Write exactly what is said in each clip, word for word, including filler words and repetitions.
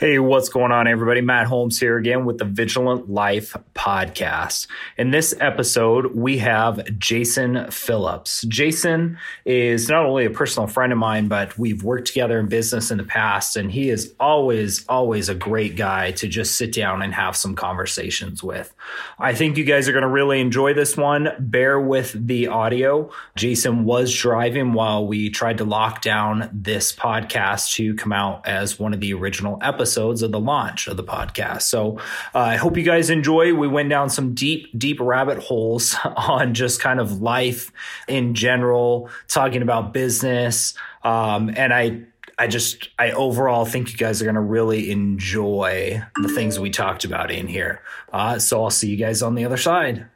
Hey, what's going on, everybody? Matt Holmes here again with the Vigilant Life podcast. In this episode, we have Jason Phillips. Jason is not only a personal friend of mine, but we've worked together in business in the past, and he is always, always a great guy to just sit down and have some conversations with. I think you guys are going to really enjoy this one. Bear with the audio. Jason was driving while we tried to lock down this podcast to come out as one of the original episodes. episodes of the launch of the podcast. So uh, I hope you guys enjoy. We went down some deep, deep rabbit holes on just kind of life in general, talking about business. Um, and I, I just, I overall think you guys are going to really enjoy the things we talked about in here. Uh, so I'll see you guys on the other side.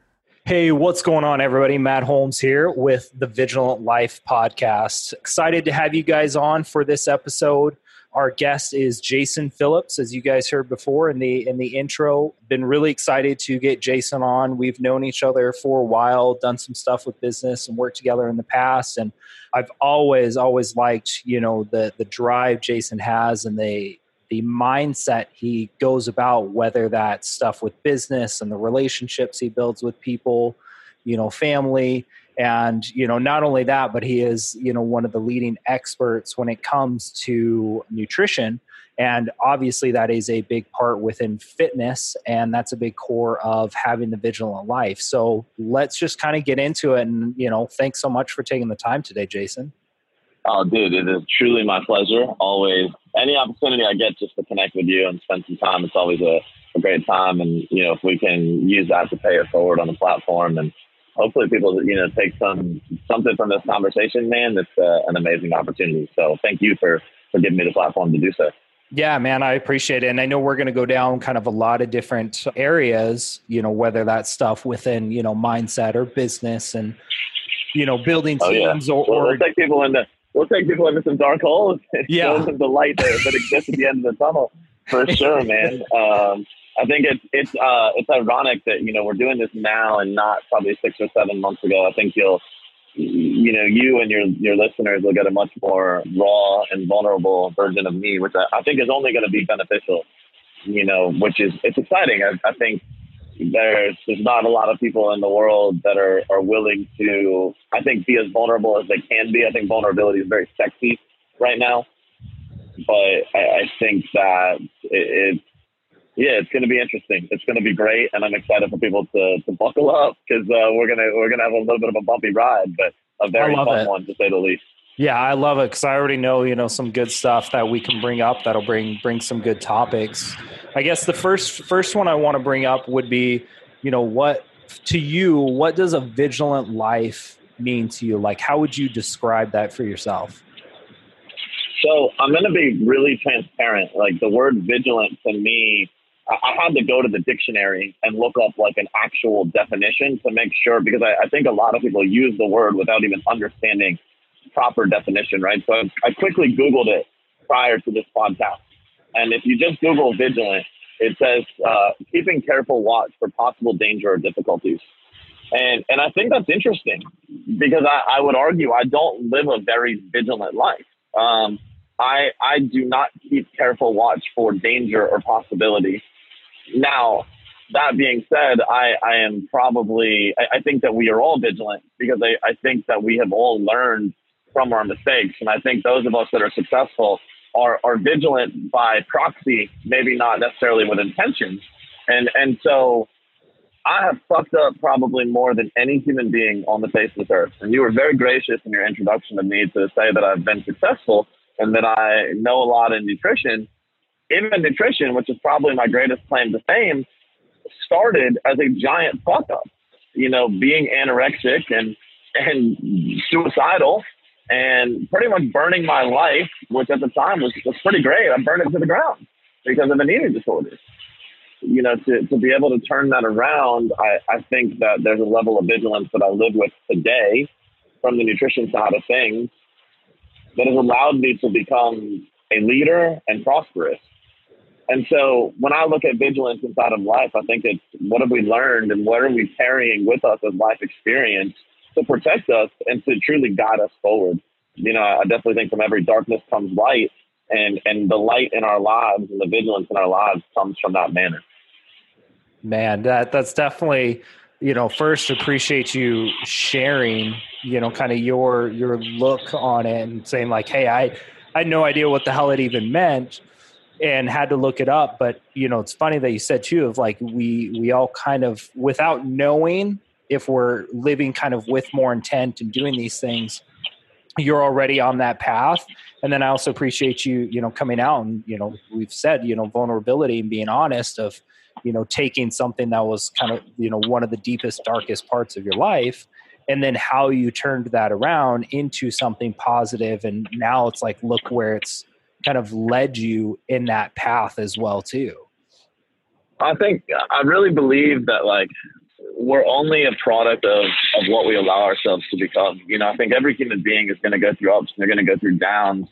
Hey, what's going on, everybody? Matt Holmes here with the Vigilant Life podcast. Excited to have you guys on for this episode. Our guest is Jason Phillips, as you guys heard before in the in the intro. Been really excited to get Jason on. We've known each other for a while, done some stuff with business and worked together in the past. And I've always, always liked, you know, the the drive Jason has and the the mindset he goes about, whether that's stuff with business and the relationships he builds with people, you know, family. And, you know, not only that, but he is, you know, one of the leading experts when it comes to nutrition. And obviously that is a big part within fitness. And that's a big core of having the Vigilant Life. So let's just kind of get into it. And, you know, thanks so much for taking the time today, Jason. Oh, dude, it is truly my pleasure. Always. Any opportunity I get just to connect with you and spend some time, it's always a, a great time. And, you know, if we can use that to pay it forward on the platform and hopefully people, you know, take some something from this conversation, man. That's uh, an amazing opportunity. So thank you for, for giving me the platform to do so. Yeah, man, I appreciate it. And I know we're going to go down kind of a lot of different areas, you know, whether that's stuff within, you know, mindset or business and, you know, building teams. Oh, yeah. or, or we'll take people into we'll take people into some dark holes and yeah. show them the light that, that exists at the end of the tunnel. For sure, man. Um, I think it's it's uh, it's ironic that, you know, we're doing this now and not probably six or seven months ago. I think you'll, you know, you and your your listeners will get a much more raw and vulnerable version of me, which I, I think is only going to be beneficial, you know, which is, it's exciting. I, I think there's there's not a lot of people in the world that are, are willing to, I think, be as vulnerable as they can be. I think vulnerability is very sexy right now. But I, I think that it, it yeah, it's going to be interesting. It's going to be great, and I'm excited for people to, to buckle up because uh, we're gonna we're gonna have a little bit of a bumpy ride, but a very fun it. one to say the least. Yeah, I love it because I already know, you know, some good stuff that we can bring up that'll bring bring some good topics. I guess the first first one I want to bring up would be, you know, what to you, what does a vigilant life mean to you? Like, how would you describe that for yourself? So I'm going to be really transparent. Like, the word vigilant to me, I had to go to the dictionary and look up like an actual definition to make sure, because I, I think a lot of people use the word without even understanding proper definition, right? So I, I quickly Googled it prior to this podcast. And if you just Google vigilant, it says uh, keeping careful watch for possible danger or difficulties. And, and I think that's interesting because I, I would argue I don't live a very vigilant life. Um, I, I do not keep careful watch for danger or possibility. Now, that being said, I, I am probably, I, I think that we are all vigilant because I, I think that we have all learned from our mistakes. And I think those of us that are successful are, are vigilant by proxy, maybe not necessarily with intention. And, and so I have fucked up probably more than any human being on the face of the earth. And you were very gracious in your introduction to me to say that I've been successful and that I know a lot in nutrition. Even nutrition, which is probably my greatest claim to fame, started as a giant fuck up, you know, being anorexic and, and suicidal and pretty much burning my life, which at the time was, was pretty great. I burned it to the ground because of an eating disorder. You know, to, to be able to turn that around, I, I think that there's a level of vigilance that I live with today from the nutrition side of things that has allowed me to become a leader and prosperous. And so when I look at vigilance inside of life, I think it's what have we learned and what are we carrying with us as life experience to protect us and to truly guide us forward. You know, I definitely think from every darkness comes light. And and the light in our lives and the vigilance in our lives comes from that manner. Man, that that's definitely, you know, first appreciate you sharing, you know, kind of your your look on it and saying like, hey, I, I had no idea what the hell it even meant and had to look it up. But, you know, it's funny that you said too, of like, we, we all kind of, without knowing, if we're living kind of with more intent and doing these things, you're already on that path. And then I also appreciate you, you know, coming out and, you know, we've said, you know, vulnerability and being honest of, you know, taking something that was kind of, you know, one of the deepest, darkest parts of your life. And then how you turned that around into something positive. And now it's like, look where it's kind of led you in that path as well too. I think, I really believe that like, we're only a product of, of what we allow ourselves to become. You know, I think every human being is going to go through ups and they're going to go through downs.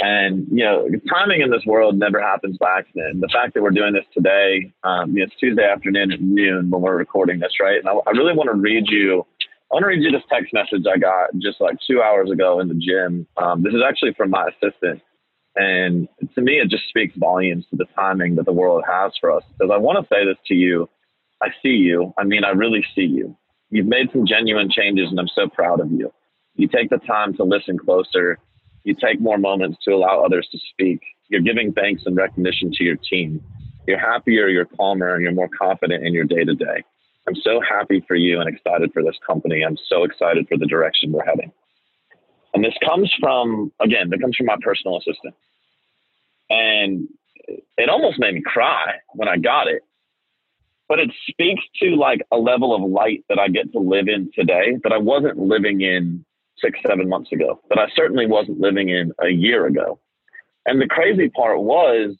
And, you know, timing in this world never happens by accident. The fact that we're doing this today, um, you know, it's Tuesday afternoon at noon when we're recording this, right? And I, I really want to read you, I want to read you this text message I got just like two hours ago in the gym. Um, this is actually from my assistant. And to me, it just speaks volumes to the timing that the world has for us. Because I want to say this to you. I see you. I mean, I really see you. You've made some genuine changes and I'm so proud of you. You take the time to listen closer. You take more moments to allow others to speak. You're giving thanks and recognition to your team. You're happier, you're calmer, and you're more confident in your day-to-day. I'm so happy for you and excited for this company. I'm so excited for the direction we're heading. And this comes from, again, that comes from my personal assistant. And it almost made me cry when I got it. But it speaks to like a level of light that I get to live in today that I wasn't living in six, seven months ago, that I certainly wasn't living in a year ago. And the crazy part was,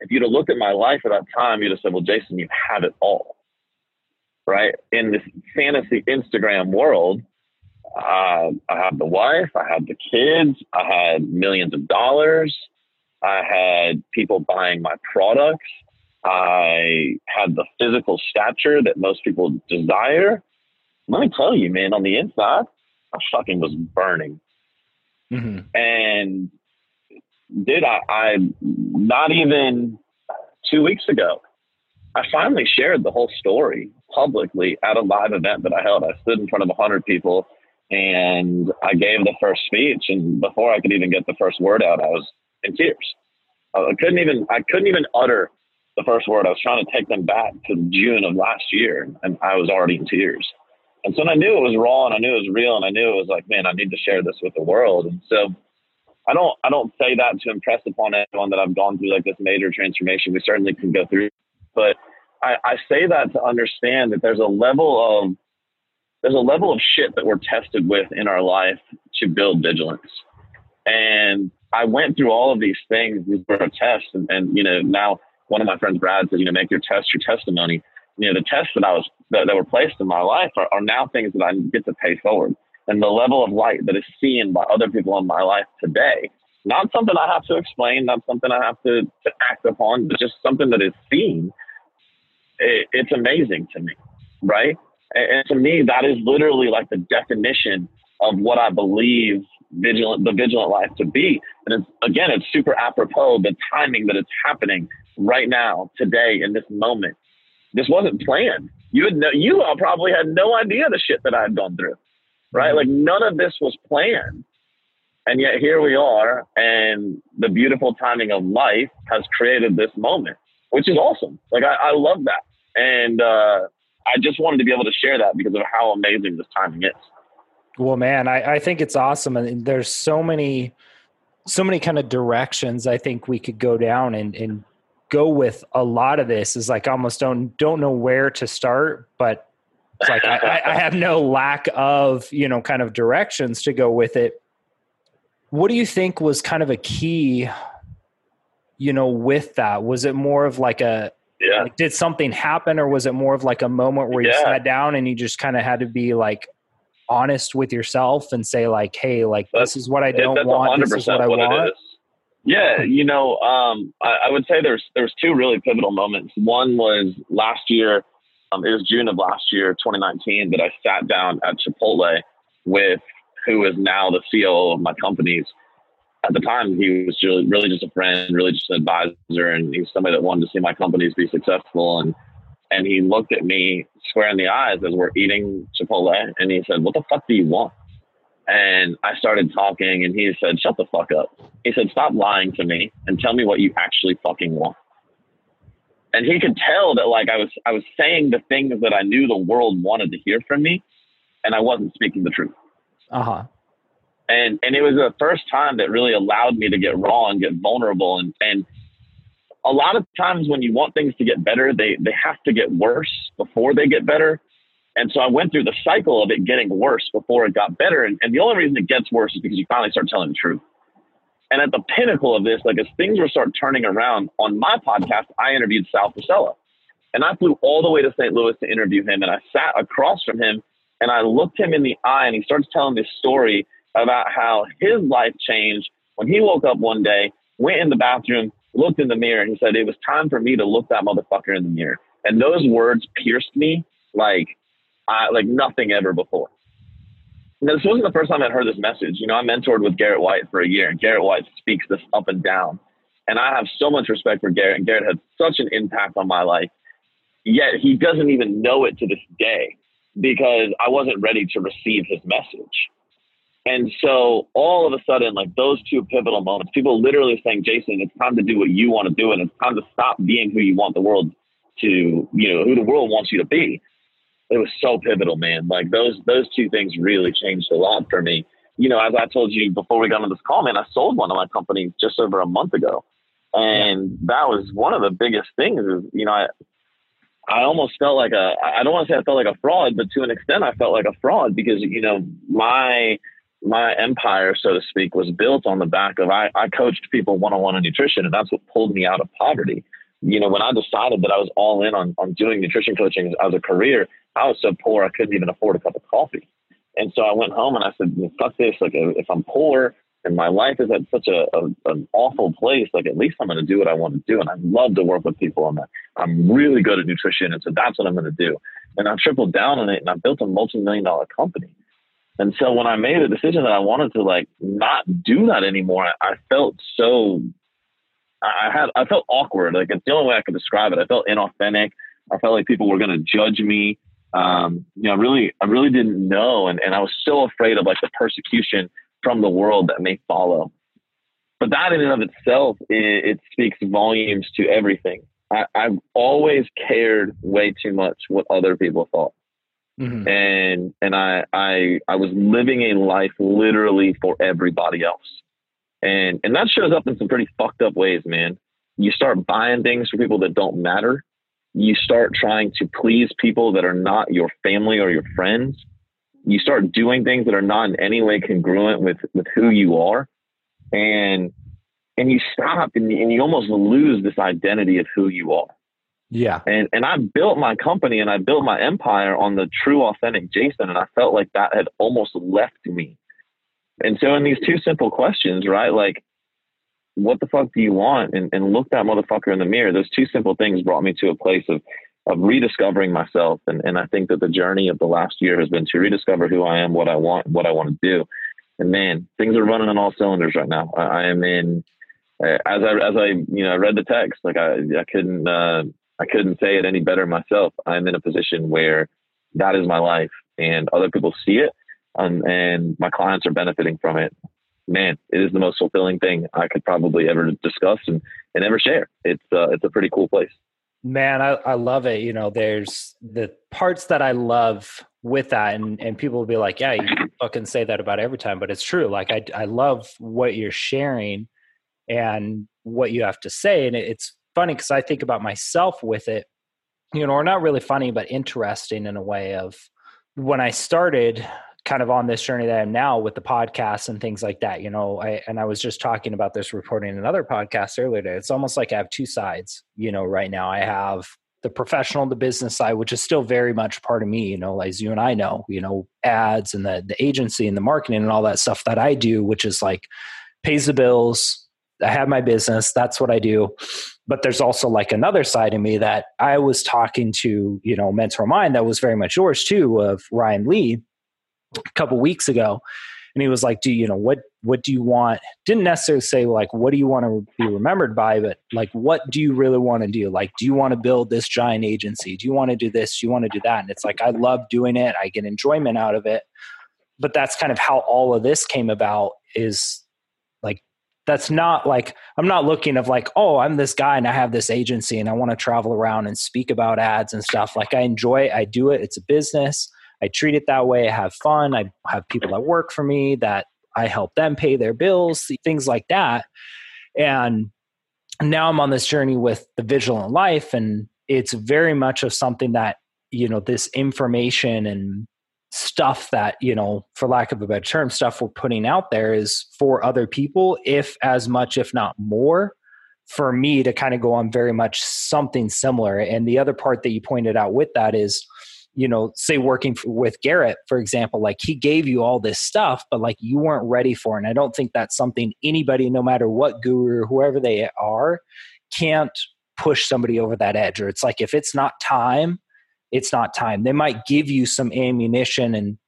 if you'd have looked at my life at that time, you'd have said, well, Jason, you have it all, right? In this fantasy Instagram world, uh, I had the wife, I had the kids, I had millions of dollars, I had people buying my products. I had the physical stature that most people desire. Let me tell you, man, on the inside, I fucking was burning. Mm-hmm. And dude, I, I, not even two weeks ago, I finally shared the whole story publicly at a live event that I held. I stood in front of one hundred people and I gave the first speech. And before I could even get the first word out, I was in tears. I couldn't even, I couldn't even utter the first word. I was trying to take them back to June of last year and I was already in tears. And so I knew it was raw and I knew it was real and I knew it was like, man, I need to share this with the world. And so I don't, I don't say that to impress upon anyone that I've gone through like this major transformation. We certainly can go through, but I, I say that to understand that there's a level of, there's a level of shit that we're tested with in our life to build vigilance. And I went through all of these things, these were tests and, and, you know, now one of my friends, Brad, said, you know, make your test your testimony. You know, the tests that I was that, that were placed in my life are, are now things that I get to pay forward. And the level of light that is seen by other people in my life today, not something I have to explain, not something I have to, to act upon, but just something that is seen. It, it's amazing to me, right? And, and to me, that is literally like the definition of what I believe vigilant the vigilant life to be. And it's, again, it's super apropos, the timing that it's happening right now, today, in this moment. This wasn't planned. You would know, you all probably had no idea the shit that I had gone through, right? Like none of this was planned. And yet here we are. And the beautiful timing of life has created this moment, which is awesome. Like I, I love that. And uh, I just wanted to be able to share that because of how amazing this timing is. Well, man, I, I think it's awesome. And there's so many, so many kind of directions I think we could go down and, and go with a lot of this is like, almost don't, don't know where to start, but it's like, I, I have no lack of, you know, kind of directions to go with it. What do you think was kind of a key, you know, with that? Was it more of like a, yeah. like, did something happen or was it more of like a moment where you yeah. sat down and you just kind of had to be like honest with yourself and say like, hey, like, that's, this is what I don't want. This is what I what want. Yeah, you know, um, I, I would say there's there's two really pivotal moments. One was last year, um, it was June of last year, twenty nineteen, that I sat down at Chipotle with who is now the C E O of my companies, at the time, he was really, really just a friend, really just an advisor. And he was somebody that wanted to see my companies be successful. And, and he looked at me square in the eyes as we're eating Chipotle. And he said, "What the fuck do you want?" And I started talking, and he said, "Shut the fuck up." He said, "Stop lying to me and tell me what you actually fucking want." And he could tell that, like, I was, I was saying the things that I knew the world wanted to hear from me, and I wasn't speaking the truth. Uh-huh. And, and it was the first time that really allowed me to get raw and get vulnerable. And, and a lot of times when you want things to get better, they, they have to get worse before they get better. And so I went through the cycle of it getting worse before it got better. And, and the only reason it gets worse is because you finally start telling the truth. And at the pinnacle of this, like, as things were start turning around on my podcast, I interviewed Sal Pasella, and I flew all the way to Saint Louis to interview him. And I sat across from him, and I looked him in the eye, and he starts telling this story about how his life changed when he woke up one day, went in the bathroom, looked in the mirror, and he said, "It was time for me to look that motherfucker in the mirror." And those words pierced me like, I, like nothing ever before. Now, this wasn't the first time I'd heard this message. You know, I mentored with Garrett White for a year, and Garrett White speaks this up and down. And I have so much respect for Garrett, and Garrett had such an impact on my life. Yet he doesn't even know it to this day, because I wasn't ready to receive his message. And so all of a sudden, like, those two pivotal moments, people literally saying, "Jason, it's time to do what you want to do, and it's time to stop being who you want the world to, you know, who the world wants you to be." It was so pivotal, man. Like, those those two things really changed a lot for me. You know, as I told you before we got on this call, man, I sold one of my companies just over a month ago. And that was one of the biggest things. Is, you know, I I almost felt like a, I don't want to say I felt like a fraud, but to an extent I felt like a fraud, because, you know, my my empire, so to speak, was built on the back of, I, I coached people one-on-one in nutrition, and that's what pulled me out of poverty. You know, when I decided that I was all in on, on doing nutrition coaching as a career, I was so poor, I couldn't even afford a cup of coffee. And so I went home and I said, fuck this. Like, if I'm poor and my life is at such a, a an awful place, like, at least I'm going to do what I want to do. And I love to work with people, and I'm really good at nutrition. And so that's what I'm going to do. And I tripled down on it, and I built a multi-million dollar company. And so when I made a decision that I wanted to, like, not do that anymore, I, I felt so, I had, I felt awkward. Like, it's the only way I could describe it. I felt inauthentic. I felt like people were going to judge me. Um, you know, I really, I really didn't know. And, and I was so afraid of, like, the persecution from the world that may follow. But that in and of itself, it, it speaks volumes to everything. I, I've always cared way too much what other people thought. Mm-hmm. And, and I, I, I was living a life literally for everybody else. And, and that shows up in some pretty fucked up ways, man. You start buying things for people that don't matter. You start trying to please people that are not your family or your friends. You start doing things that are not in any way congruent with, with who you are. And, and you stop and, and you almost lose this identity of who you are. Yeah. And, and I built my company and I built my empire on the true, authentic Jason. And I felt like that had almost left me. And so in these two simple questions, right? Like, what the fuck do you want? And, and look that motherfucker in the mirror. Those two simple things brought me to a place of, of rediscovering myself. And, and I think that the journey of the last year has been to rediscover who I am, what I want, what I want to do. And man, things are running on all cylinders right now. I, I am in, uh, as I, as I, you know, read the text, like I, I couldn't, uh, I couldn't say it any better myself. I'm in a position where that is my life, and other people see it. Um, and my clients are benefiting from it. Man, it is the most fulfilling thing I could probably ever discuss and, and ever share. It's uh, it's a pretty cool place. Man, I, I love it. You know, there's the parts that I love with that, and, and people will be like, yeah, you fucking say that about every time, but it's true. Like, I, I love what you're sharing and what you have to say. And it, it's funny because I think about myself with it, you know, or not really funny, but interesting in a way of when I started kind of on this journey that I am now with the podcast and things like that, you know, I, and I was just talking about this reporting in another podcast earlier today. It's almost like I have two sides, you know, right now. I have the professional, the business side, which is still very much part of me, you know, as you and I know, you know, ads and the, the agency and the marketing and all that stuff that I do, which is like pays the bills. I have my business. That's what I do. But there's also like another side of me that I was talking to, you know, mentor of mine that was very much yours too, of Ryan Lee, a couple weeks ago. And he was like, do you know, what, what do you want? Didn't necessarily say like, what do you want to be remembered by? But like, what do you really want to do? Like, do you want to build this giant agency? Do you want to do this? Do you want to do that? And it's like, I love doing it. I get enjoyment out of it. But that's kind of how all of this came about, is like, that's not like, I'm not looking of like, oh, I'm this guy and I have this agency and I want to travel around and speak about ads and stuff. Like, I enjoy it. I do it. It's a business. I treat it that way. I have fun. I have people that work for me that I help them pay their bills, things like that. And now I'm on this journey with the Vigilant Life, and it's very much of something that, you know, this information and stuff that, you know, for lack of a better term, stuff we're putting out there is for other people, if as much, if not more, for me to kind of go on very much something similar. And the other part that you pointed out with that is, you know, say working with Garrett, for example, like he gave you all this stuff, but like you weren't ready for it. And I don't think that's something anybody, no matter what guru, whoever they are, can't push somebody over that edge. Or it's like, if it's not time, it's not time. They might give you some ammunition and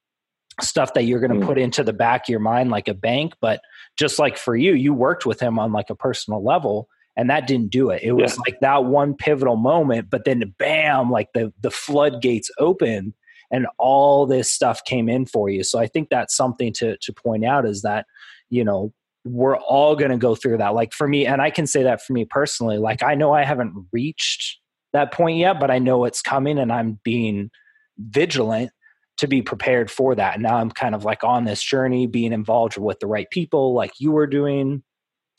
stuff that you're going to mm. put into the back of your mind, like a bank. But just like for you, you worked with him on like a personal level, and that didn't do it. It yeah. was like that one pivotal moment, but then bam, like the, the floodgates opened and all this stuff came in for you. So I think that's something to, to point out, is that, you know, we're all going to go through that. Like for me, and I can say that for me personally, like I know I haven't reached that point yet, but I know it's coming, and I'm being vigilant to be prepared for that. And now I'm kind of like on this journey, being involved with the right people, like you were doing,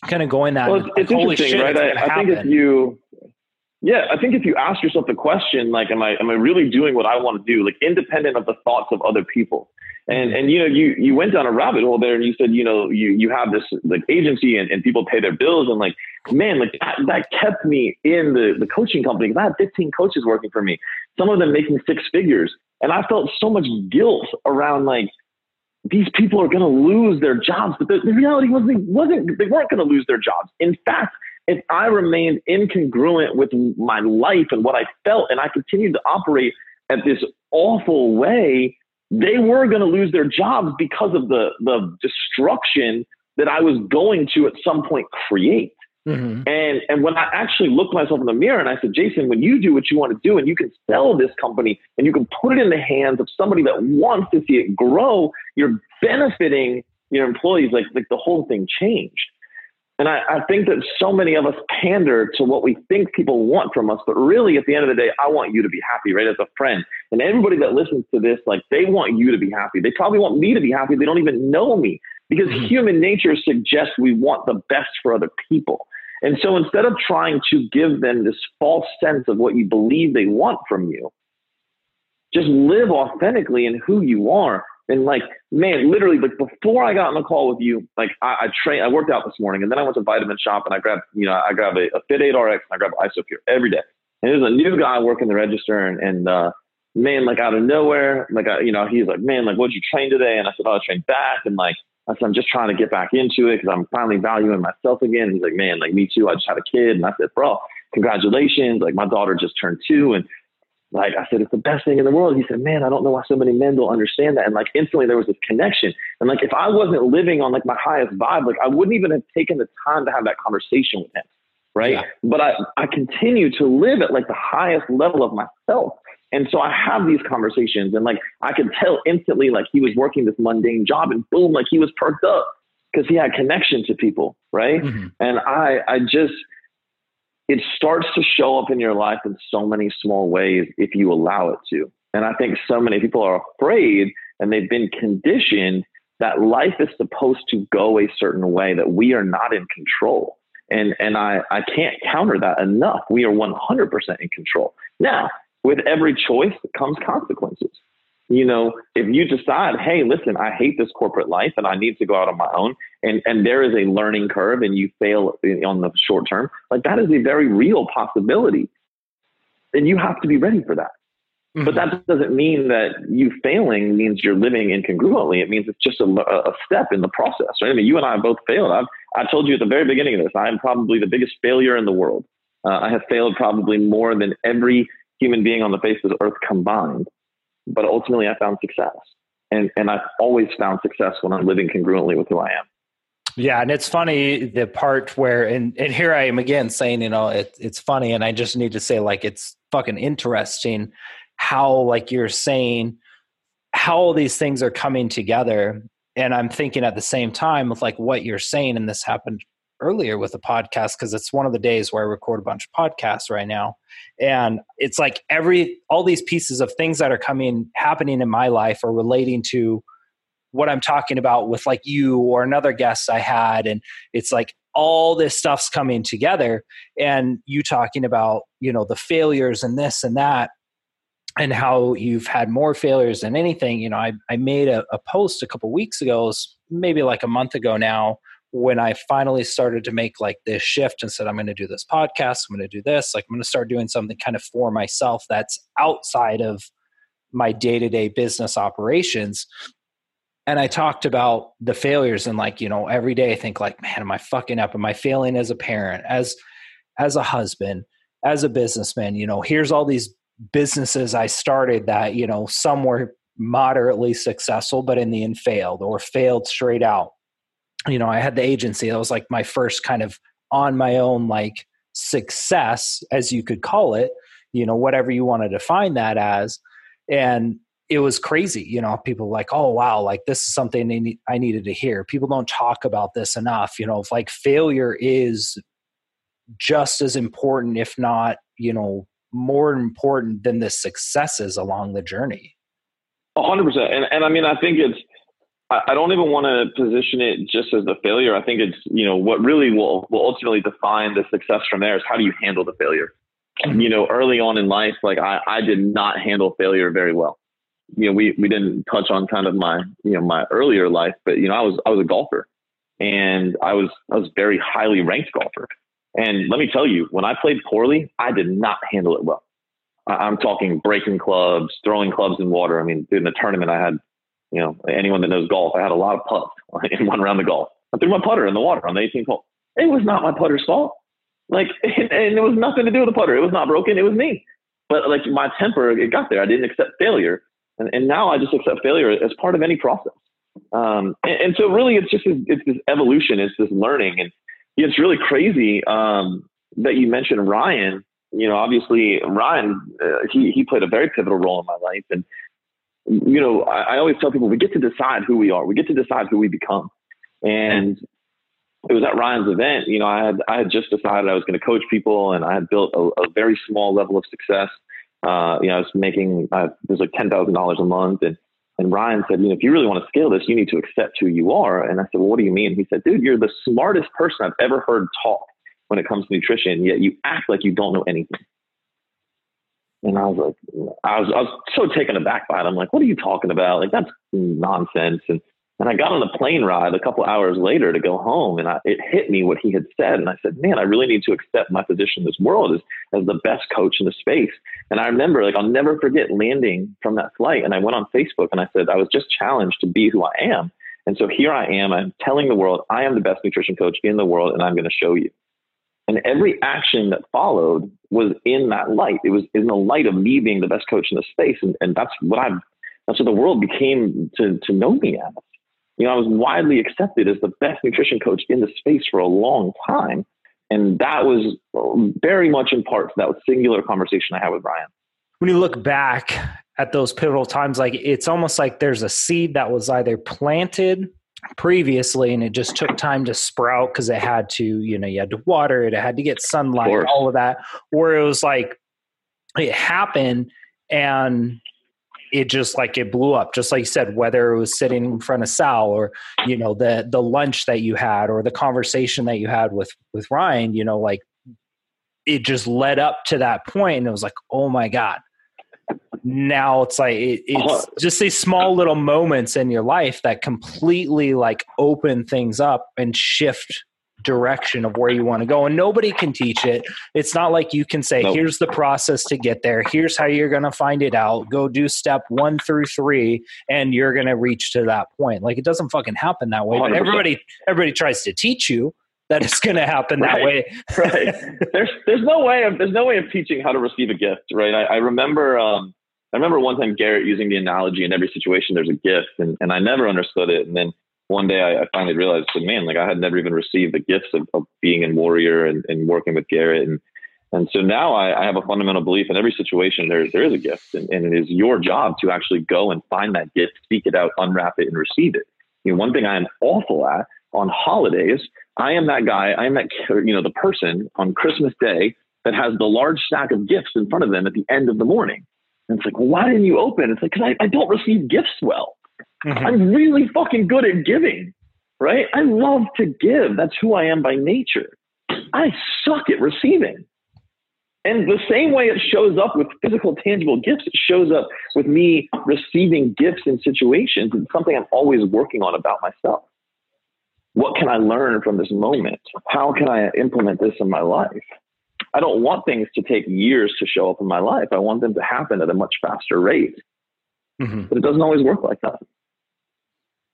kind of going that. Well, it's, like, it's holy interesting, shit, right? It's I, I think if you, yeah, I think if you ask yourself the question, like, am I am I really doing what I want to do? Like, independent of the thoughts of other people. And and you know, you you went down a rabbit hole there, and you said, you know, you you have this like agency, and, and people pay their bills, and like, man, like that, that kept me in the, the coaching company, because I had fifteen coaches working for me, some of them making six figures, and I felt so much guilt around like, these people are going to lose their jobs. But the, the reality was they wasn't they weren't going to lose their jobs. In fact, if I remained incongruent with my life and what I felt, and I continued to operate at this awful way, they were going to lose their jobs because of the, the destruction that I was going to at some point create. Mm-hmm. And, and when I actually looked myself in the mirror and I said, Jason, when you do what you want to do and you can sell this company and you can put it in the hands of somebody that wants to see it grow, you're benefiting your employees. Like, like the whole thing changed. And I, I think that so many of us pander to what we think people want from us, but really at the end of the day, I want you to be happy, right? As a friend. And everybody that listens to this, like, they want you to be happy. They probably want me to be happy. They don't even know me, because human nature suggests we want the best for other people. And so instead of trying to give them this false sense of what you believe they want from you, just live authentically in who you are. And like, man, literally, like before I got on the call with you, like I, I trained, I worked out this morning, and then I went to Vitamin Shop and I grabbed, you know, I grabbed a, a Fit eight R X and I grabbed Isopure every day. And there's a new guy working the register, and, and uh, man, like out of nowhere, like, I, you know, he's like, man, like, what'd you train today? And I said, oh, I trained back. And like, I said, I'm just trying to get back into it because I'm finally valuing myself again. And he's like, man, like me too. I just had a kid. And I said, bro, congratulations. Like my daughter just turned two. And like, I said, it's the best thing in the world. He said, man, I don't know why so many men don't understand that. And like instantly there was this connection. And like, if I wasn't living on like my highest vibe, like I wouldn't even have taken the time to have that conversation with him. Right. Yeah. But I, I continue to live at like the highest level of myself. And so I have these conversations, and like, I could tell instantly, like he was working this mundane job, and boom, like he was perked up because he had connection to people. Right. Mm-hmm. And I, I just, it starts to show up in your life in so many small ways if you allow it to. And I think so many people are afraid, and they've been conditioned that life is supposed to go a certain way, that we are not in control. And, and I, I can't counter that enough. We are one hundred percent in control. Now, with every choice comes consequences. You know, if you decide, hey, listen, I hate this corporate life and I need to go out on my own, and, and there is a learning curve and you fail on the short term, like that is a very real possibility. And you have to be ready for that. Mm-hmm. But that doesn't mean that you failing means you're living incongruently. It means it's just a, a step in the process, right? I mean, you and I have both failed. I've, I told you at the very beginning of this, I am probably the biggest failure in the world. Uh, I have failed probably more than every human being on the face of the earth combined. But ultimately I found success. And, and I've always found success when I'm living congruently with who I am. Yeah. And it's funny, the part where, and, and here I am again saying, you know, it, it's funny. And I just need to say, like, it's fucking interesting how, like you're saying, how all these things are coming together. And I'm thinking at the same time with like what you're saying, and this happened earlier with the podcast, because it's one of the days where I record a bunch of podcasts right now. And it's like every, all these pieces of things that are coming, happening in my life are relating to what I'm talking about with like you or another guest I had. And it's like all this stuff's coming together, and you talking about, you know, the failures and this and that, and how you've had more failures than anything. You know, I, I made a, a post a couple weeks ago, maybe like a month ago now, when I finally started to make like this shift and said, I'm going to do this podcast, I'm going to do this, like I'm going to start doing something kind of for myself that's outside of my day-to-day business operations. And I talked about the failures, and like, you know, every day I think like, man, am I fucking up? Am I failing as a parent, as, as a husband, as a businessman? You know, here's all these businesses I started that, you know, some were moderately successful, but in the end failed or failed straight out. You know, I had the agency. That was like my first kind of on my own, like success, as you could call it, you know, whatever you want to define that as. And it was crazy. You know, people like, oh, wow, like this is something they need, I needed to hear. People don't talk about this enough. You know, if like failure is just as important, if not, you know, more important than the successes along the journey. A hundred percent. And and I mean, I think it's, I, I don't even want to position it just as a failure. I think it's, you know, what really will, will ultimately define the success from there is how do you handle the failure? Mm-hmm. You know, early on in life, like I, I did not handle failure very well. You know, we, we didn't touch on kind of my, you know, my earlier life, but you know, I was, I was a golfer, and I was, I was very highly ranked golfer. And let me tell you, when I played poorly, I did not handle it well. I, I'm talking breaking clubs, throwing clubs in water. I mean, in the tournament I had, you know, anyone that knows golf, I had a lot of putts in one round of golf. I threw my putter in the water on the eighteenth hole. It was not my putter's fault. Like, and, and it was nothing to do with the putter. It was not broken. It was me. But like my temper, it got there. I didn't accept failure. And, and now I just accept failure as part of any process. Um, and, and so really it's just, it's this evolution, it's this learning. And it's really crazy um, that you mentioned Ryan. You know, obviously Ryan, uh, he, he played a very pivotal role in my life. And, you know, I, I always tell people, we get to decide who we are. We get to decide who we become. And it was at Ryan's event, you know, I had, I had just decided I was going to coach people, and I had built a, a very small level of success. Uh, you know, I was making, uh, it was like ten thousand dollars a month. And, and Ryan said, you know, if you really want to scale this, you need to accept who you are. And I said, well, what do you mean? He said, dude, you're the smartest person I've ever heard talk when it comes to nutrition, yet you act like you don't know anything. And I was like, I was, I was so taken aback by it. I'm like, what are you talking about? Like, that's nonsense. And, and I got on a plane ride a couple hours later to go home, and I, it hit me what he had said. And I said, man, I really need to accept my position in this world as, as the best coach in the space. And I remember, like, I'll never forget landing from that flight. And I went on Facebook and I said, I was just challenged to be who I am. And so here I am, I'm telling the world, I am the best nutrition coach in the world, and I'm going to show you. And every action that followed was in that light. It was in the light of me being the best coach in the space. And, and that's what I've, that's what the world became to, to know me as. You know, I was widely accepted as the best nutrition coach in the space for a long time. And that was very much in part to that singular conversation I had with Ryan. When you look back at those pivotal times, like it's almost like there's a seed that was either planted previously, and it just took time to sprout because it had to, you know, you had to water it, it had to get sunlight, of all of that. Or it was like it happened and it just like it blew up, just like you said, whether it was sitting in front of Sal or, you know, the the lunch that you had or the conversation that you had with with Ryan, you know, like it just led up to that point, and it was like, oh my God. Now it's like, it, it's just these small little moments in your life that completely like open things up and shift direction of where you want to go. And nobody can teach it. It's not like you can say, nope, here's the process to get there. Here's how you're going to find it out. Go do step one through three and you're going to reach to that point. Like it doesn't fucking happen that way. But everybody, everybody tries to teach you that it's going to happen that right, way. Right. There's, there's no way of, there's no way of teaching how to receive a gift. Right. I, I remember, um, I remember one time Garrett using the analogy, in every situation there's a gift, and, and I never understood it. And then one day I, I finally realized, so man, like I had never even received the gifts of, of being in Warrior and, and working with Garrett. And and so now I, I have a fundamental belief in every situation there, there is a gift, and, and it is your job to actually go and find that gift, seek it out, unwrap it, and receive it. You know, one thing I am awful at on holidays, I am that guy, I am that, you know, the person on Christmas Day that has the large stack of gifts in front of them at the end of the morning. And it's like, well, why didn't you open? It's like, because I, I don't receive gifts well. Mm-hmm. I'm really fucking good at giving, right? I love to give. That's who I am by nature. I suck at receiving. And the same way it shows up with physical, tangible gifts, it shows up with me receiving gifts in situations. It's something I'm always working on about myself. What can I learn from this moment? How can I implement this in my life? I don't want things to take years to show up in my life. I want them to happen at a much faster rate. Mm-hmm. But it doesn't always work like that.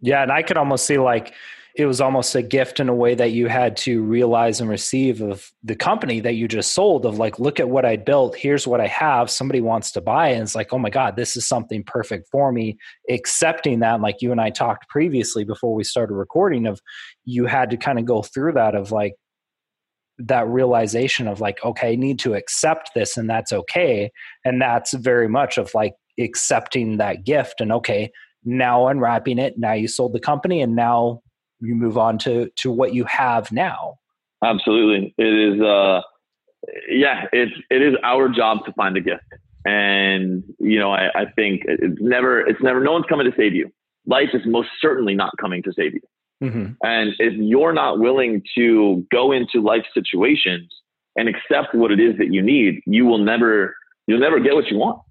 Yeah. And I could almost see like it was almost a gift in a way that you had to realize and receive of the company that you just sold, of like, look at what I built. Here's what I have. Somebody wants to buy it. And it's like, oh my God, this is something perfect for me. Accepting that. And like you and I talked previously before we started recording, of you had to kind of go through that of like, that realization of like, okay, I need to accept this, and that's okay. And that's very much of like accepting that gift and okay, now unwrapping it. Now you sold the company and now you move on to, to what you have now. Absolutely. It is, uh, yeah, it's, it is our job to find a gift. And, you know, I, I think it's never, it's never, no one's coming to save you. Life is most certainly not coming to save you. Mm-hmm. And if you're not willing to go into life situations and accept what it is that you need, you will never, you'll never get what you want.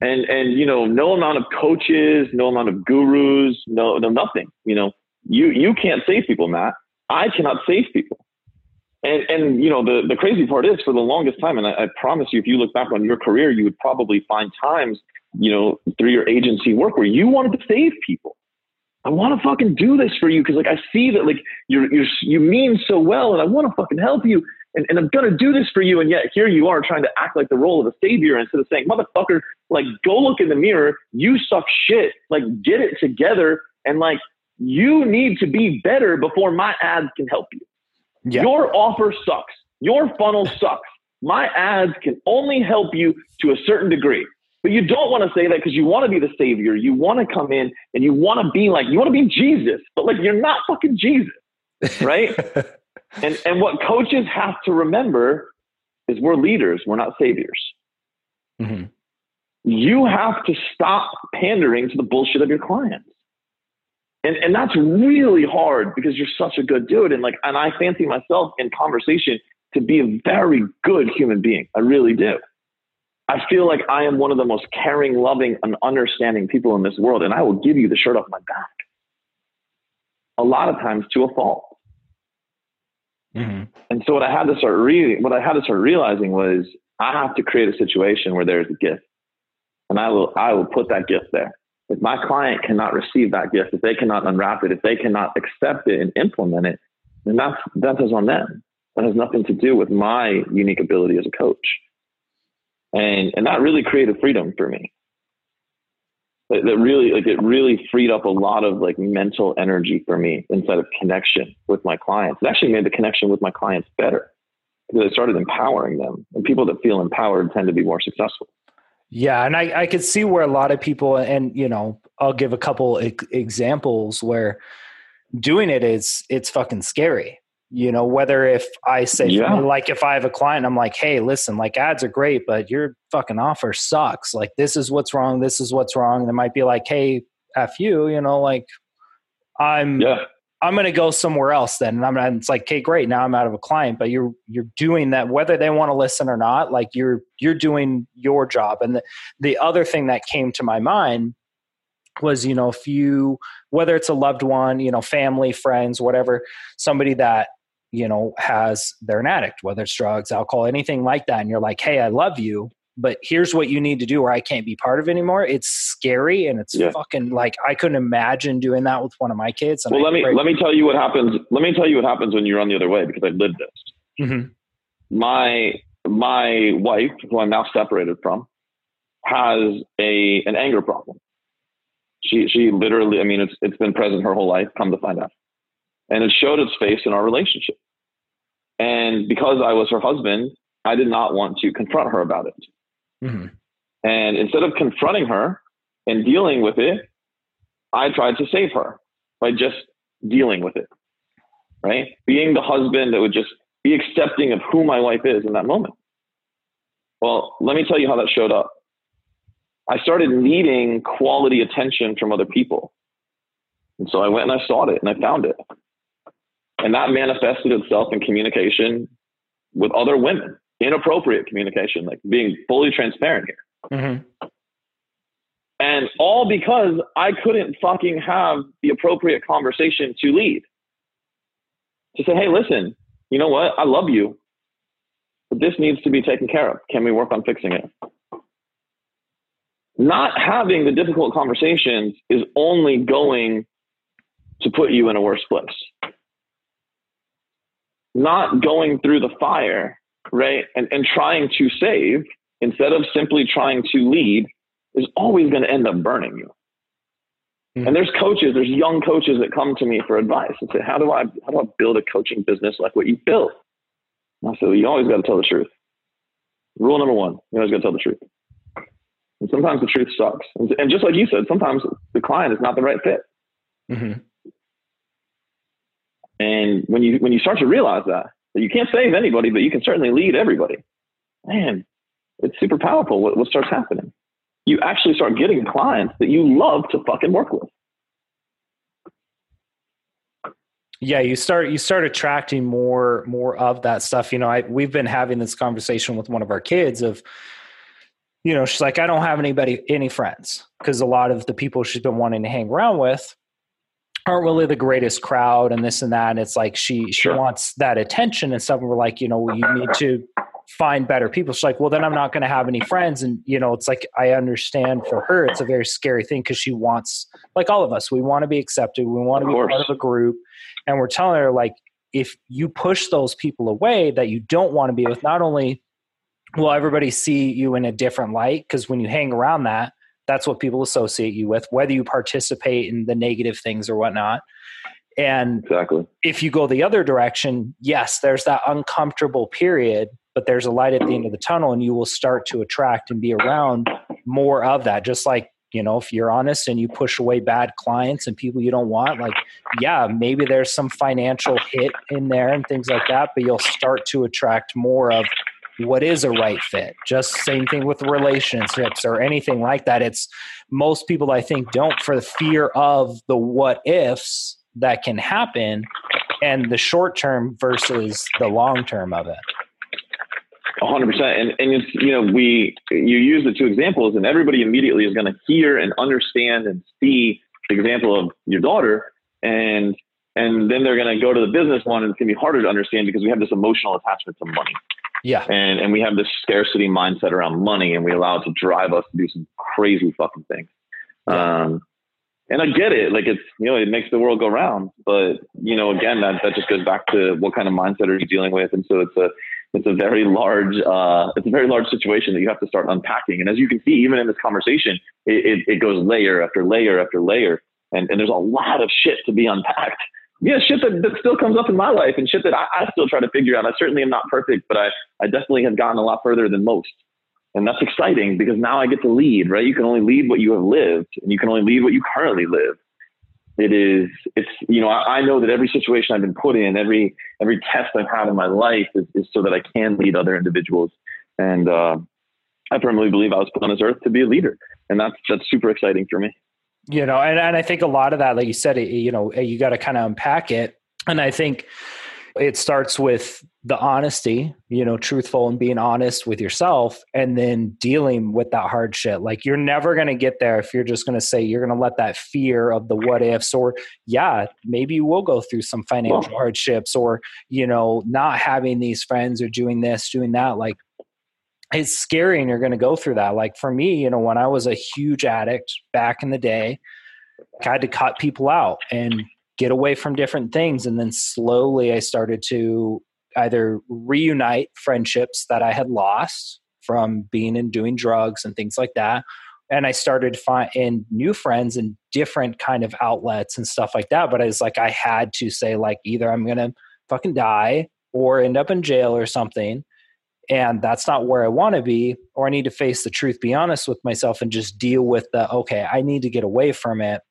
And, and, you know, no amount of coaches, no amount of gurus, no, no, nothing, you know, you, you can't save people, Matt. I cannot save people. And, and, you know, the, the crazy part is for the longest time, and I, I promise you, if you look back on your career, you would probably find times, you know, through your agency work where you wanted to save people. I want to fucking do this for you because, like, I see that, like, you're, you're, you mean so well, and I want to fucking help you, and, and I'm going to do this for you. And yet here you are trying to act like the role of a savior instead of saying, motherfucker, like, go look in the mirror. You suck shit. Like, get it together. And, like, you need to be better before my ads can help you. Yeah. Your offer sucks. Your funnel sucks. My ads can only help you to a certain degree. But you don't want to say that because you want to be the savior. You want to come in and you want to be like, you want to be Jesus, but like, you're not fucking Jesus, right? and and what coaches have to remember is we're leaders. We're not saviors. Mm-hmm. You have to stop pandering to the bullshit of your clients. And and that's really hard because you're such a good dude. And like, and I fancy myself in conversation to be a very good human being. I really do. I feel like I am one of the most caring, loving, and understanding people in this world, and I will give you the shirt off my back. A lot of times to a fault. Mm-hmm. And so what I had to start reading, what I had to start realizing was I have to create a situation where there's a gift, and I will, I will put that gift there. If my client cannot receive that gift, if they cannot unwrap it, if they cannot accept it and implement it, then that's, that is on them. That has nothing to do with my unique ability as a coach. And and that really created freedom for me. That, that really, like, it really freed up a lot of like mental energy for me inside of connection with my clients. It actually made the connection with my clients better because I started empowering them, and people that feel empowered tend to be more successful. Yeah. And I, I could see where a lot of people, and, you know, I'll give a couple e- examples where doing it is, it's fucking scary. You know, whether if I say, yeah. like, if I have a client, I'm like, hey, listen, like ads are great, but your fucking offer sucks. Like, this is what's wrong. This is what's wrong. And they might be like, hey, F you, you know, like I'm, yeah. I'm going to go somewhere else then. And I'm and it's like, okay, great. Now I'm out of a client, but you're, you're doing that, whether they want to listen or not, like you're, you're doing your job. And the, the other thing that came to my mind was, you know, if you, whether it's a loved one, you know, family, friends, whatever, somebody that, you know, has, they're an addict, whether it's drugs, alcohol, anything like that. And you're like, hey, I love you, but here's what you need to do or I can't be part of it anymore. It's scary. And it's yeah. fucking like, I couldn't imagine doing that with one of my kids. And well, I let me, break- let me tell you what happens. Let me tell you what happens when you're on the other way, because I've lived this. Mm-hmm. My, my wife, who I'm now separated from, has a an anger problem. She she literally, I mean, it's it's been present her whole life, come to find out. And it showed its face in our relationship. And because I was her husband, I did not want to confront her about it. Mm-hmm. And instead of confronting her and dealing with it, I tried to save her by just dealing with it, right? Being the husband that would just be accepting of who my wife is in that moment. Well, let me tell you how that showed up. I started needing quality attention from other people. And so I went and I sought it and I found it. And that manifested itself in communication with other women, inappropriate communication, like being fully transparent here. Mm-hmm. And all because I couldn't fucking have the appropriate conversation to lead. To say, hey, listen, you know what? I love you, but this needs to be taken care of. Can we work on fixing it? Not having the difficult conversations is only going to put you in a worse place. Not going through the fire, right? And, and trying to save instead of simply trying to lead is always going to end up burning you. Mm-hmm. And there's coaches, there's young coaches that come to me for advice and say, how do I, how do I build a coaching business like what you built? And I said, well, you always got to tell the truth. Rule number one, you always got to tell the truth. And sometimes the truth sucks. And, and just like you said, sometimes the client is not the right fit. Mm-hmm. And when you, when you start to realize that, that you can't save anybody, but you can certainly lead everybody, man, it's super powerful what, what starts happening. You actually start getting clients that you love to fucking work with. Yeah, you start you start attracting more more of that stuff. You know, I we've been having this conversation with one of our kids of, you know, she's like, I don't have anybody any friends because a lot of the people she's been wanting to hang around with aren't really the greatest crowd and this and that. And it's like she she sure. wants that attention and stuff. And we're like, you know, well, you need to find better people. She's like, well, then I'm not going to have any friends. And, you know, it's like, I understand for her, it's a very scary thing because she wants, like all of us, we want to be accepted. We want to be part of a group. And we're telling her, like, if you push those people away that you don't want to be with, not only will everybody see you in a different light, because when you hang around that, that's what people associate you with, whether you participate in the negative things or whatnot. And exactly. if you go the other direction, yes, there's that uncomfortable period, but there's a light at the end of the tunnel and you will start to attract and be around more of that. Just like, you know, if you're honest and you push away bad clients and people you don't want, like, yeah, maybe there's some financial hit in there and things like that, but you'll start to attract more of what is a right fit. Just same thing with relationships or anything like that. It's most people, I think, don't, for the fear of the what ifs that can happen and the short term versus the long term of it. one hundred percent. And, and it's, you know, we, you use the two examples and everybody immediately is going to hear and understand and see the example of your daughter. And, and then they're going to go to the business one, and it's going to be harder to understand because we have this emotional attachment to money. Yeah. And, and we have this scarcity mindset around money, and we allow it to drive us to do some crazy fucking things. Yeah. Um, and I get it. Like, it's, you know, it makes the world go round, but, you know, again, that, that just goes back to what kind of mindset are you dealing with? And so it's a, It's a very large, uh, it's a very large situation that you have to start unpacking. And as you can see, even in this conversation, it, it, it goes layer after layer after layer. And, and there's a lot of shit to be unpacked. Yeah, shit that, that still comes up in my life and shit that I, I still try to figure out. I certainly am not perfect, but I, I definitely have gotten a lot further than most. And that's exciting because now I get to lead, right? You can only lead what you have lived, and you can only lead what you currently live. It is, it's, you know, I, I know that every situation I've been put in, every, every test I've had in my life is, is so that I can lead other individuals. And, uh, I firmly believe I was put on this earth to be a leader, and that's, that's super exciting for me. You know, and, and I think a lot of that, like you said, it, you know, you got to kind of unpack it. And I think it starts with the honesty, you know, truthful and being honest with yourself, and then dealing with that hard shit. Like, you're never going to get there if you're just going to say you're going to let that fear of the what ifs, or yeah, maybe you will go through some financial hardships, or, you know, not having these friends or doing this, doing that. Like, it's scary and you're going to go through that. Like, for me, you know, when I was a huge addict back in the day, I had to cut people out and get away from different things. And then slowly I started to either reunite friendships that I had lost from being and doing drugs and things like that. And I started finding new friends and different kind of outlets and stuff like that. But I was like, I had to say, like, either I'm going to fucking die or end up in jail or something. And that's not where I want to be, or I need to face the truth, be honest with myself, and just deal with the, okay, I need to get away from it.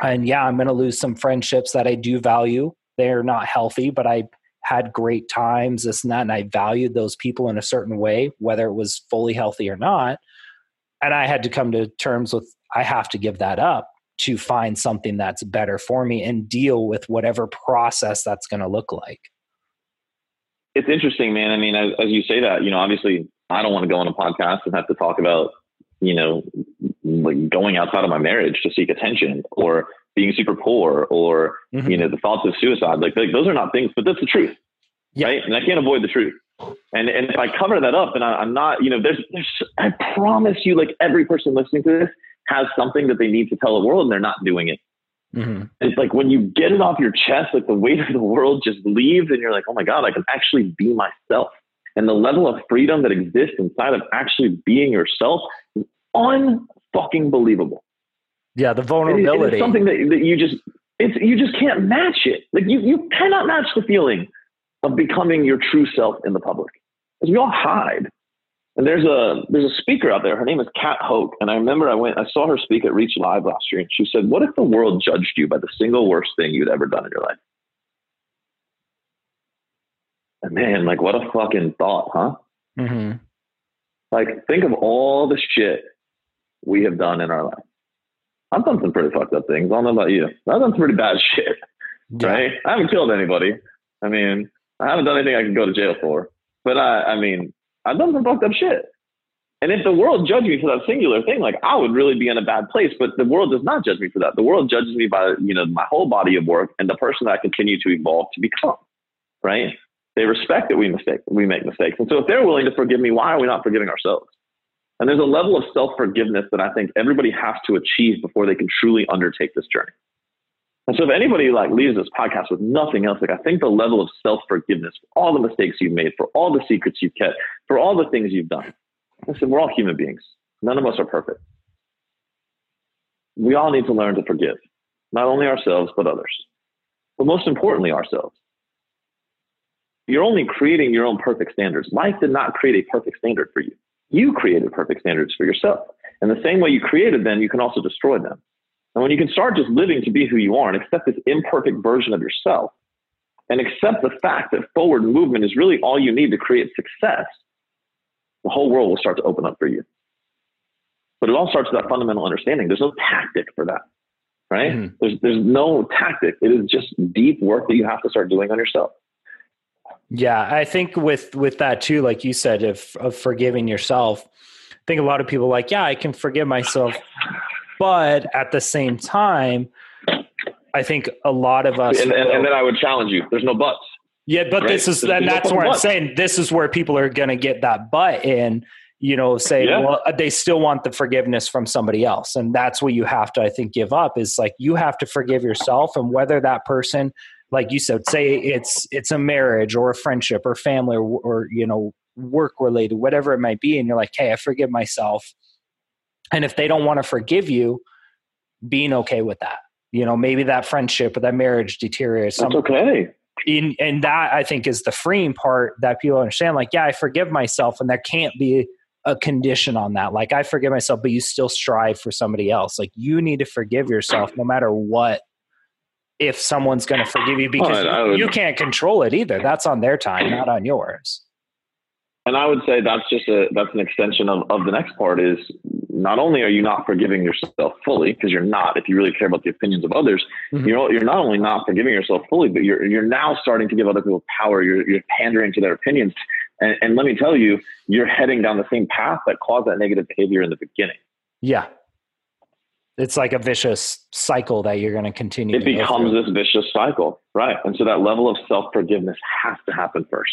And yeah, I'm going to lose some friendships that I do value. They're not healthy, but I had great times, this and that. And I valued those people in a certain way, whether it was fully healthy or not. And I had to come to terms with, I have to give that up to find something that's better for me and deal with whatever process that's going to look like. It's interesting, man. I mean, as, as you say that, you know, obviously I don't want to go on a podcast and have to talk about, you know, like going outside of my marriage to seek attention or being super poor or, mm-hmm. you know, the thoughts of suicide, like, like those are not things, but that's the truth. Yeah. Right. And I can't avoid the truth. And and if I cover that up and I, I'm not, you know, there's, there's, I promise you, like every person listening to this has something that they need to tell the world and they're not doing it. Mm-hmm. It's like when you get it off your chest, like the weight of the world just leaves and you're like, oh my God, I can actually be myself. And the level of freedom that exists inside of actually being yourself is unfucking believable. Yeah. The vulnerability. It, it is something that, that you just, it's, you just can't match it. Like you, you cannot match the feeling of becoming your true self in the public. Because we all hide. And there's a, there's a speaker out there. Her name is Kat Hoke. And I remember I went, I saw her speak at Reach Live last year. And she said, what if the world judged you by the single worst thing you'd ever done in your life? And man, like what a fucking thought, huh? Mm-hmm. Like think of all the shit we have done in our life. I've done some pretty fucked up things. I don't know about you. I've done some pretty bad shit, yeah. Right? I haven't killed anybody. I mean, I haven't done anything I can go to jail for, but I, I mean, I've done some fucked up shit. And if the world judged me for that singular thing, like I would really be in a bad place, but the world does not judge me for that. The world judges me by, you know, my whole body of work and the person that I continue to evolve to become, right? They respect that we mistake, we make mistakes. And so if they're willing to forgive me, why are we not forgiving ourselves? And there's a level of self-forgiveness that I think everybody has to achieve before they can truly undertake this journey. And so if anybody like leaves this podcast with nothing else, like I think the level of self-forgiveness for all the mistakes you've made, for all the secrets you've kept, for all the things you've done. Listen, we're all human beings. None of us are perfect. We all need to learn to forgive, not only ourselves, but others. But most importantly, ourselves. You're only creating your own perfect standards. Life did not create a perfect standard for you. You created perfect standards for yourself. And the same way you created them, you can also destroy them. And when you can start just living to be who you are and accept this imperfect version of yourself and accept the fact that forward movement is really all you need to create success, the whole world will start to open up for you. But it all starts with that fundamental understanding. There's no tactic for that, right? Mm-hmm. There's, there's no tactic. It is just deep work that you have to start doing on yourself. Yeah. I think with, with that too, like you said, of, of forgiving yourself, I think a lot of people are like, yeah, I can forgive myself. But at the same time, I think a lot of us... And, and, and then I would challenge you. There's no buts. Yeah, but right? this is... There's, and there's that's no where I'm saying this is where people are going to get that but in, you know, say, yeah. Well, they still want the forgiveness from somebody else. And that's what you have to, I think, give up is like, you have to forgive yourself. And whether that person, like you said, say it's it's a marriage or a friendship or family or, or you know, work-related, whatever it might be. And you're like, hey, I forgive myself. And if they don't want to forgive you, being okay with that, you know, maybe that friendship or that marriage deteriorates. That's okay. In, and that I think is the freeing part that people understand. Like, yeah, I forgive myself, and there can't be a condition on that. Like, I forgive myself, but you still strive for somebody else. Like, you need to forgive yourself no matter what. If someone's going to forgive you, because right, you, would, you can't control it either. That's on their time, not on yours. And I would say that's just a that's an extension of, of the next part is. Not only are you not forgiving yourself fully, because you're not, if you really care about the opinions of others, mm-hmm. you're you're not only not forgiving yourself fully, but you're you're now starting to give other people power. You're you're pandering to their opinions. And, and let me tell you, you're heading down the same path that caused that negative behavior in the beginning. Yeah. It's like a vicious cycle that you're going to continue. It to becomes this vicious cycle. Right. And so that level of self-forgiveness has to happen first.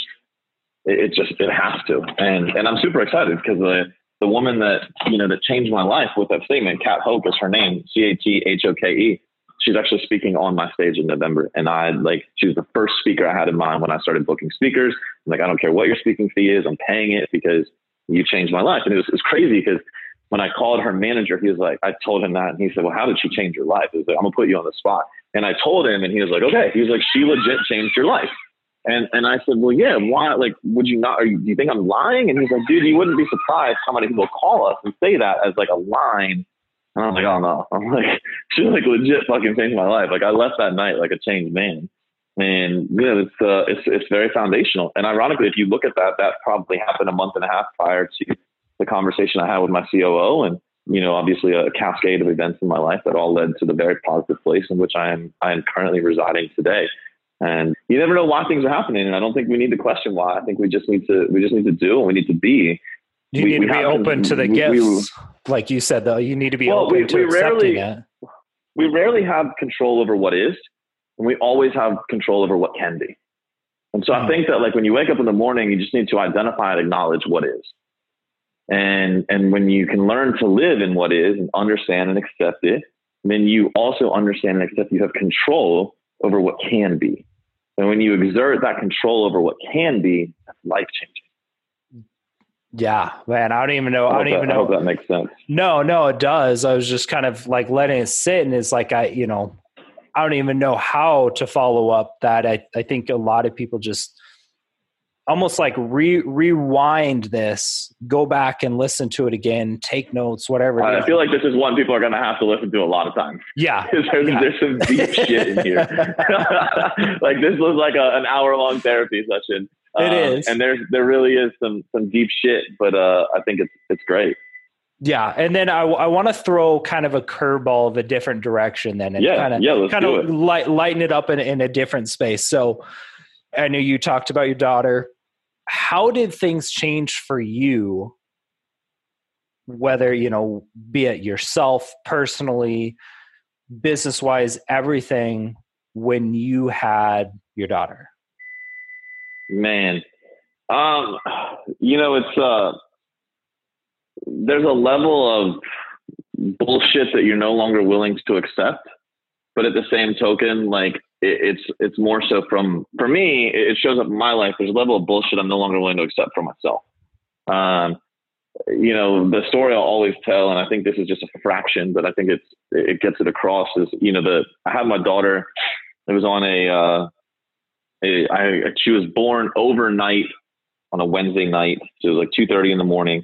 It, it just, it has to. And, and I'm super excited because the, The woman that, you know, that changed my life with that statement, Kat Hoke is her name, C A T H O K E. She's actually speaking on my stage in November. And I like, she was the first speaker I had in mind when I started booking speakers. I'm like, I don't care what your speaking fee is. I'm paying it because you changed my life. And it was, it was crazy because when I called her manager, he was like, I told him that. And he said, well, how did she change your life? He was like, I'm gonna put you on the spot. And I told him, and he was like, okay. He was like, she legit changed your life. And and I said, well, yeah, why? Like, would you not, or do you think I'm lying? And he's like, dude, you wouldn't be surprised how many people call us and say that as like a line. And I'm like, oh no. I'm like, she like legit fucking changed my life. Like I left that night like a changed man. And yeah, it's, uh, it's, it's very foundational. And ironically, if you look at that, that probably happened a month and a half prior to the conversation I had with my C O O. And, you know, obviously a cascade of events in my life that all led to the very positive place in which I am, I am currently residing today. And you never know why things are happening. And I don't think we need to question why. I think we just need to, we just need to do and we need to be. You we, need we to be open to the we, gifts. We, like you said, though, you need to be well, open we, to we accepting rarely, it. We rarely have control over what is, and we always have control over what can be. And so oh. I think that like when you wake up in the morning, you just need to identify and acknowledge what is. And, and when you can learn to live in what is and understand and accept it, then you also understand and accept you have control over what can be. And when you exert that control over what can be, that's life-changing. Yeah, man, I don't even know. I, I don't that, even know. I hope that makes sense. No, no, it does. I was just kind of like letting it sit. And it's like, I, you know, I don't even know how to follow up that. I, I think a lot of people just almost like re rewind this, go back and listen to it again, take notes, whatever. I feel like this is one people are going to have to listen to a lot of times. Yeah. There's, yeah. there's some deep shit in here. Like this was like a, an hour long therapy session. It um, is. And there's, there really is some, some deep shit, but uh, I think it's, it's great. Yeah. And then I, I want to throw kind of a curveball of a different direction then and yeah, kind of, yeah, kind of light, lighten it up in, in a different space. So I know you talked about your daughter. How did things change for you? Whether, you know, be it yourself, personally, business-wise, everything when you had your daughter? Man, um, you know, it's, uh, there's a level of bullshit that you're no longer willing to accept. But at the same token, like, it's it's more so from, for me, it shows up in my life. There's a level of bullshit I'm no longer willing to accept for myself. Um, you know, the story I'll always tell, and I think this is just a fraction, but I think it's it gets it across is, you know, the I had my daughter, it was on a, uh, a I, she was born overnight on a Wednesday night. So it was like two thirty in the morning.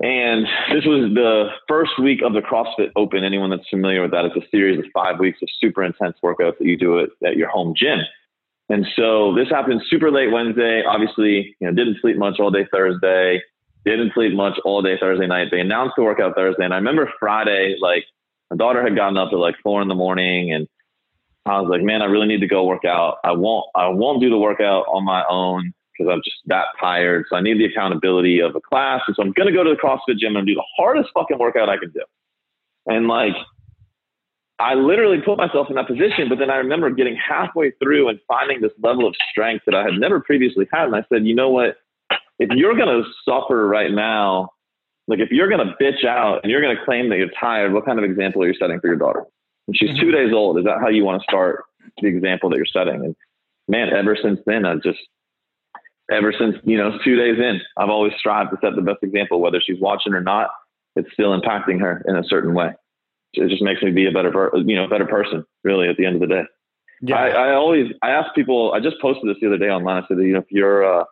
And this was the first week of the CrossFit Open. Anyone that's familiar with that, it's a series of five weeks of super intense workouts that you do at, at your home gym. And so this happened super late Wednesday. Obviously, you know, didn't sleep much all day Thursday. Didn't sleep much all day Thursday night. They announced the workout Thursday. And I remember Friday, like my daughter had gotten up at like four in the morning and I was like, man, I really need to go work out. I won't, I won't do the workout on my own. Because I'm just that tired. So I need the accountability of a class. And so I'm going to go to the CrossFit gym and do the hardest fucking workout I can do. And like, I literally put myself in that position, but then I remember getting halfway through and finding this level of strength that I had never previously had. And I said, you know what, if you're going to suffer right now, like if you're going to bitch out and you're going to claim that you're tired, what kind of example are you setting for your daughter? And she's two days old. Is that how you want to start the example that you're setting? And man, ever since then, I just, Ever since, you know, two days in, I've always strived to set the best example, whether she's watching or not, it's still impacting her in a certain way. It just makes me be a better, per, you know, better person really at the end of the day. Yeah. I, I always, I ask people, I just posted this the other day online. I said, you know, if your, uh,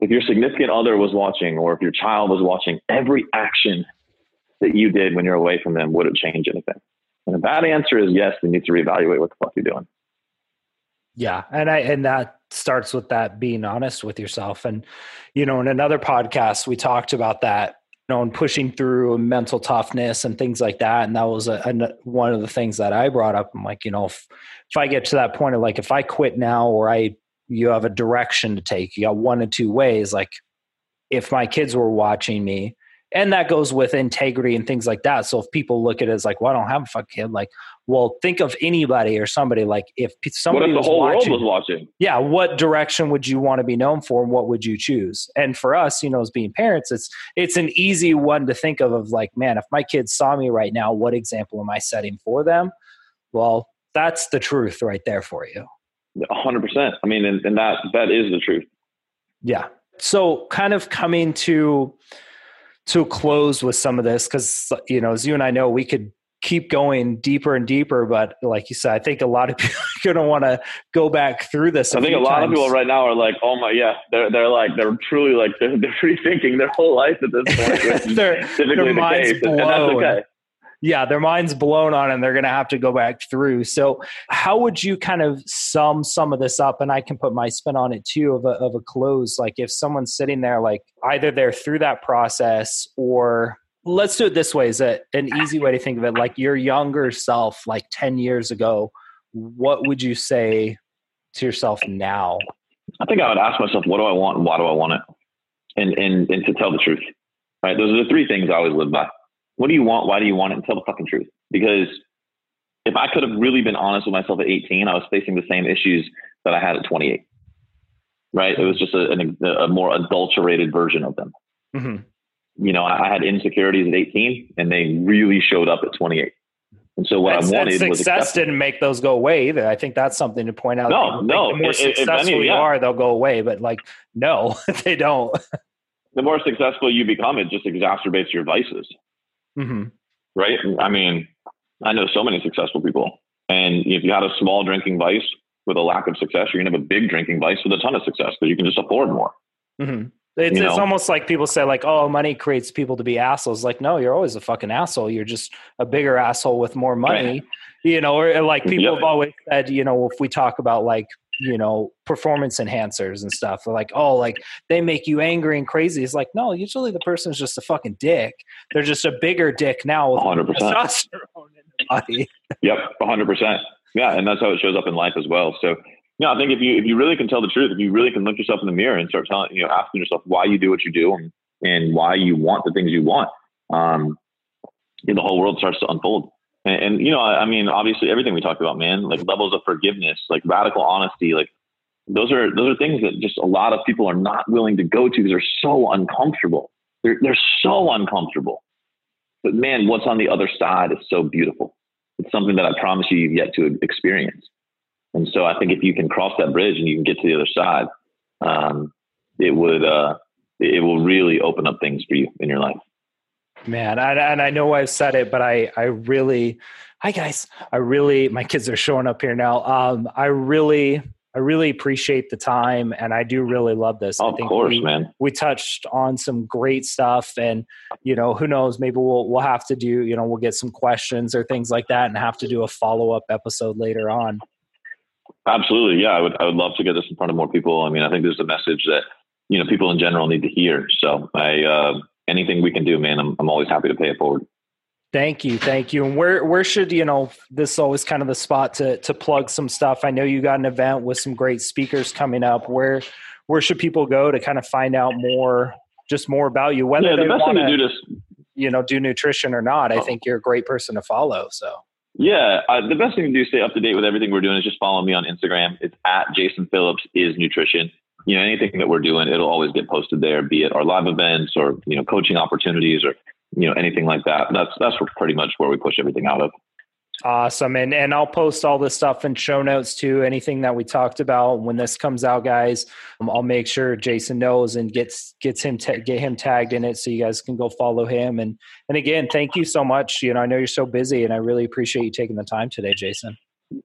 if your significant other was watching or if your child was watching, every action that you did when you're away from them, would it change anything? And if that answer is yes, then you need to reevaluate what the fuck you're doing. Yeah. And I, and that, starts with that being honest with yourself. And, you know, in another podcast, we talked about that, you know, and pushing through mental toughness and things like that. And that was a, a, one of the things that I brought up. I'm like, you know, if, if I get to that point of like, if I quit now, or I, you have a direction to take, you got one of two ways. Like if my kids were watching me, and that goes with integrity and things like that. So if people look at it as like, well, I don't have a fuck kid. Like, well, think of anybody or somebody. Like if somebody was watching, was watching, yeah, what direction would you want to be known for? And what would you choose? And for us, you know, as being parents, it's, it's an easy one to think of, of like, man, if my kids saw me right now, what example am I setting for them? Well, that's the truth right there for you. A hundred percent. I mean, and, and that, that is the truth. Yeah. so kind of coming to to close with some of this, because, you know, as you and I know, we could keep going deeper and deeper, but like you said, I think a lot of people are going to want to go back through this. I think a lot of people right now are like, oh my, yeah, they're, they're like, they're truly like, they're, they're rethinking their whole life at this point. Their, their mind's the blown. And that's okay. Yeah. Their mind's blown on and they're going to have to go back through. So how would you kind of sum some of this up? And I can put my spin on it too, of a, of a close. Like if someone's sitting there, like either they're through that process, or let's do it this way, is it an easy way to think of it? Like your younger self, like ten years ago, what would you say to yourself now? I think I would ask myself, what do I want and why do I want it? And, and, and to tell the truth, right? Those are the three things I always live by. What do you want? Why do you want it? And tell the fucking truth. Because if I could have really been honest with myself at eighteen, I was facing the same issues that I had at twenty-eight, right? It was just a, a, a more adulterated version of them. Mm-hmm. You know, I had insecurities at eighteen and they really showed up at twenty-eight. And so what and, I wanted success was success didn't make those go away either. I think that's something to point out. No, no. The more if, successful you yeah. are, they'll go away. But like, no, they don't. The more successful you become, it just exacerbates your vices. Mm-hmm. Right? I mean, I know so many successful people. And if you had a small drinking vice with a lack of success, you're going to have a big drinking vice with a ton of success because you can just afford more. Mm-hmm. It's, you know, it's almost like people say like, oh, money creates people to be assholes. Like, no, you're always a fucking asshole. You're just a bigger asshole with more money, right. You know, or like people yep. have always said, you know, if we talk about like, you know, performance enhancers and stuff, they're like, oh, like they make you angry and crazy. It's like, no, usually the person's just a fucking dick. They're just a bigger dick now with one hundred percent testosterone in their body. Yep. one hundred percent. Yeah. And that's how it shows up in life as well. So yeah, I think if you if you really can tell the truth, if you really can look yourself in the mirror and start telling, you know, asking yourself why you do what you do and, and why you want the things you want, um, you know, the whole world starts to unfold. And, and you know, I, I mean, obviously, everything we talked about, man, like levels of forgiveness, like radical honesty, like those are those are things that just a lot of people are not willing to go to because they're so uncomfortable. They're they're so uncomfortable. But man, what's on the other side is so beautiful. It's something that I promise you you've yet to experience. And so I think if you can cross that bridge and you can get to the other side, um, it would, uh, it will really open up things for you in your life. Man. I, and I know I've said it, but I, I really, hi guys, I really, my kids are showing up here now. Um, I really, I really appreciate the time and I do really love this. Oh, I think of course, we, man. We touched on some great stuff and, you know, who knows, maybe we'll, we'll have to do, you know, we'll get some questions or things like that and have to do a follow-up episode later on. Absolutely. Yeah. I would, I would love to get this in front of more people. I mean, I think there's a message that, you know, people in general need to hear. So I, uh, anything we can do, man, I'm, I'm always happy to pay it forward. Thank you. Thank you. And where, where should, you know, this is always kind of the spot to, to plug some stuff. I know you got an event with some great speakers coming up. Where, where should people go to kind of find out more, just more about you, whether yeah, the they best want thing to, to do this, you know, do nutrition or not? I oh. think you're a great person to follow. So. Yeah. Uh, the best thing to do to stay up to date with everything we're doing is just follow me on Instagram. It's at Jason Phillips is nutrition. You know, anything that we're doing, it'll always get posted there, be it our live events or, you know, coaching opportunities or, you know, anything like that. That's, that's pretty much where we push everything out of. Awesome. And, and I'll post all this stuff in show notes too. Anything that we talked about when this comes out, guys, um, I'll make sure Jason knows and gets, gets him, ta- get him tagged in it. So you guys can go follow him. And, and again, thank you so much. You know, I know you're so busy and I really appreciate you taking the time today, Jason.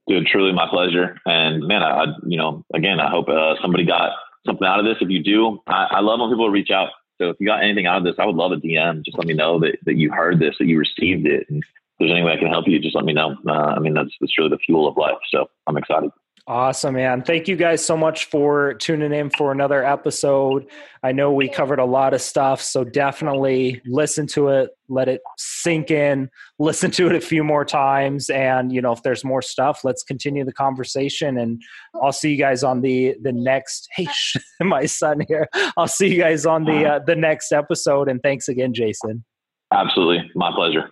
Dude, truly my pleasure. And man, I, I you know, again, I hope uh, somebody got something out of this. If you do, I, I love when people reach out. So if you got anything out of this, I would love a D M. Just let me know that, that you heard this, that you received it. And, if there's any way I can help you, just let me know. Uh, I mean, that's, that's really the fuel of life. So I'm excited. Awesome, man. Thank you guys so much for tuning in for another episode. I know we covered a lot of stuff, so definitely listen to it, let it sink in, listen to it a few more times. And, you know, if there's more stuff, let's continue the conversation. And I'll see you guys on the, the next, hey, sh- my son here. I'll see you guys on the uh, the next episode. And thanks again, Jason. Absolutely. My pleasure.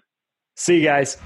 See you guys.